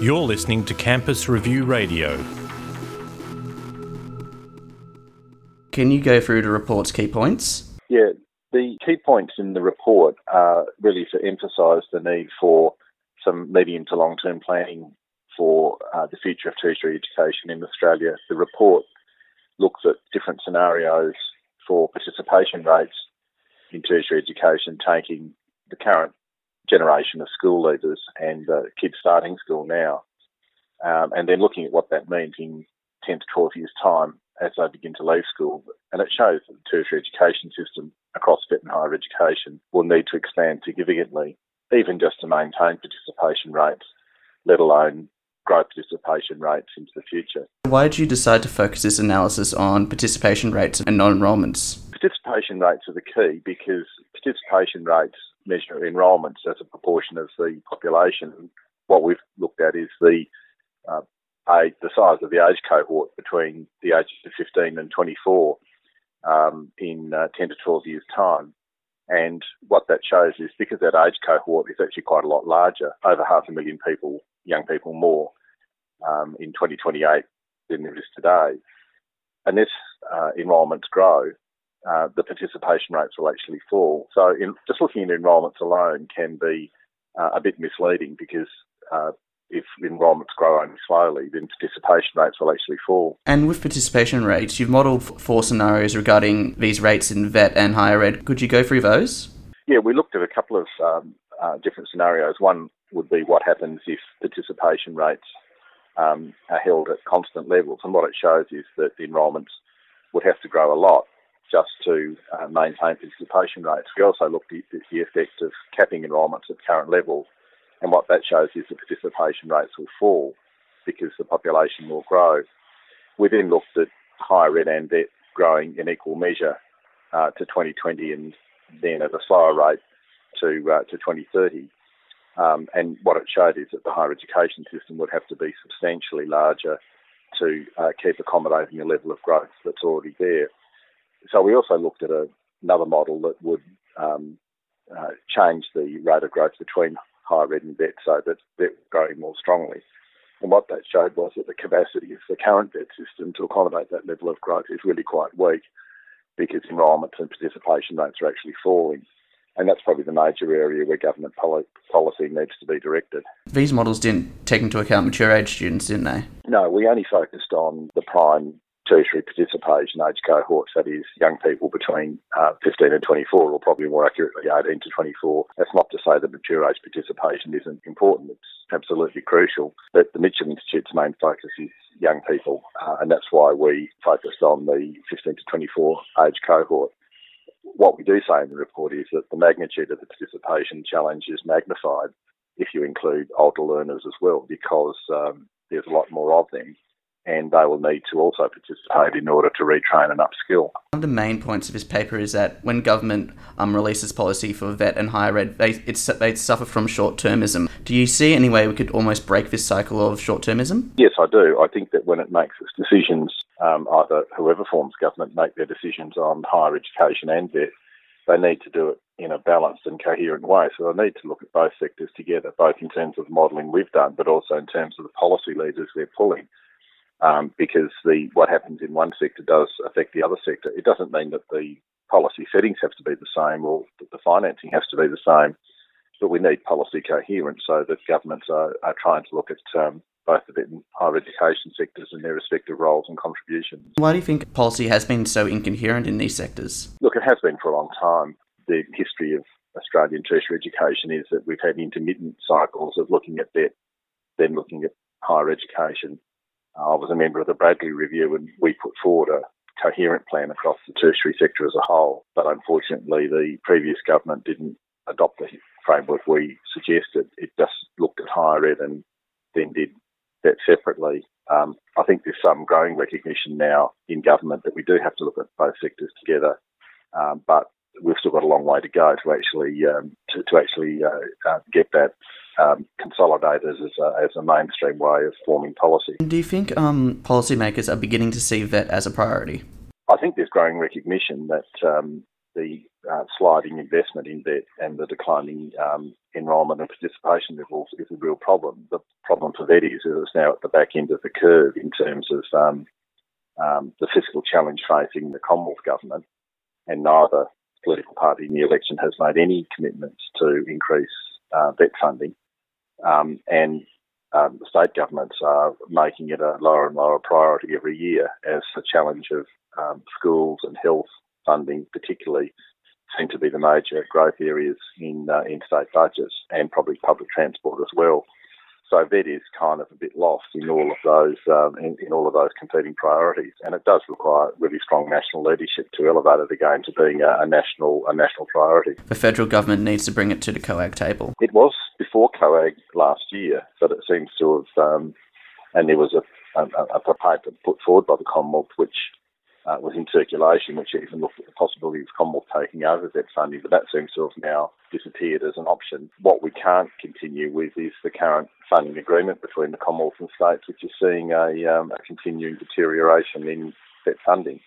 You're listening to Campus Review Radio. Can you go through the report's key points? Yeah, the key points in the report are really to emphasise the need for some medium to long-term planning for the future of tertiary education in Australia. The report looks at different scenarios for participation rates in tertiary education, taking the current generation of school leavers and kids starting school now, and then looking at what that means in 10 to 12 years' time as they begin to leave school. And it shows that the tertiary education system across VET and higher education will need to expand significantly, even just to maintain participation rates, let alone grow participation rates into the future. Why did you decide to focus this analysis on participation rates and non-enrolments? Participation rates are the key because participation rates measure enrolments as a proportion of the population. What we've looked at is the size of the age cohort between the ages of 15 and 24 in 10 to 12 years' time. And what that shows is because that age cohort is actually quite a lot larger, over 500,000 people, young people more in 2028 than there is today. And as enrolments grow, the participation rates will actually fall. So just looking at enrolments alone can be a bit misleading because if enrolments grow only slowly, then participation rates will actually fall. And with participation rates, you've modelled four scenarios regarding these rates in VET and higher ed. Could you go through those? Yeah, we looked at a couple of different scenarios. One would be what happens if participation rates are held at constant levels. And what it shows is that the enrolments would have to grow a lot just to maintain participation rates. We also looked at the effect of capping enrolments at current levels, and what that shows is that participation rates will fall because the population will grow. We then looked at higher ed and VET growing in equal measure to 2020 and then at a slower rate to 2030. And what it showed is that the higher education system would have to be substantially larger to keep accommodating the level of growth that's already there. So we also looked at another model that would change the rate of growth between higher ed and VET so that VET was growing more strongly. And what that showed was that the capacity of the current VET system to accommodate that level of growth is really quite weak because enrolments and participation rates are actually falling. And that's probably the major area where government policy needs to be directed. These models didn't take into account mature age students, didn't they? No, we only focused on the prime tertiary participation age cohorts, that is, young people between 15 and 24, or probably more accurately 18 to 24. That's not to say that mature age participation isn't important. It's absolutely crucial. But the Mitchell Institute's main focus is young people, and that's why we focused on the 15 to 24 age cohort. What we do say in the report is that the magnitude of the participation challenge is magnified if you include older learners as well, because there's a lot more of them, and they will need to also participate in order to retrain and upskill. One of the main points of this paper is that when government releases policy for VET and higher ed, they suffer from short-termism. Do you see any way we could almost break this cycle of short-termism? Yes, I do. I think that when it makes its decisions, either whoever forms government make their decisions on higher education and VET, they need to do it in a balanced and coherent way. So they need to look at both sectors together, both in terms of the modelling we've done, but also in terms of the policy levers they're pulling. Because what happens in one sector does affect the other sector. It doesn't mean that the policy settings have to be the same or that the financing has to be the same, but we need policy coherence so that governments are trying to look at both the VET and higher education sectors and their respective roles and contributions. Why do you think policy has been so incoherent in these sectors? Look, it has been for a long time. The history of Australian tertiary education is that we've had intermittent cycles of looking at VET, then looking at higher education. I was a member of the Bradley Review and we put forward a coherent plan across the tertiary sector as a whole, but unfortunately the previous government didn't adopt the framework we suggested. It just looked at higher ed and then did that separately. I think there's some growing recognition now in government that we do have to look at both sectors together, but we've still got a long way to go to actually get that consolidated as a mainstream way of forming policy. Do you think policymakers are beginning to see VET as a priority? I think there's growing recognition that the sliding investment in VET and the declining enrolment and participation levels is a real problem. The problem for VET is it's now at the back end of the curve in terms of the fiscal challenge facing the Commonwealth government, and neither political party in the election has made any commitments to increase VET funding. The state governments are making it a lower and lower priority every year as the challenge of schools and health funding particularly seem to be the major growth areas in state budgets, and probably public transport as well. So VET is kind of a bit lost in all of those in all of those competing priorities, and it does require really strong national leadership to elevate it again to being a national priority. The federal government needs to bring it to the COAG table. It was before COAG last year, but it seems to have. And there was a paper put forward by the Commonwealth which was in circulation, which even looked at the possibility of Commonwealth taking over VET funding, but that seems to have now disappeared as an option. What we can't continue with is the current funding agreement between the Commonwealth and states, which is seeing a continuing deterioration in VET funding.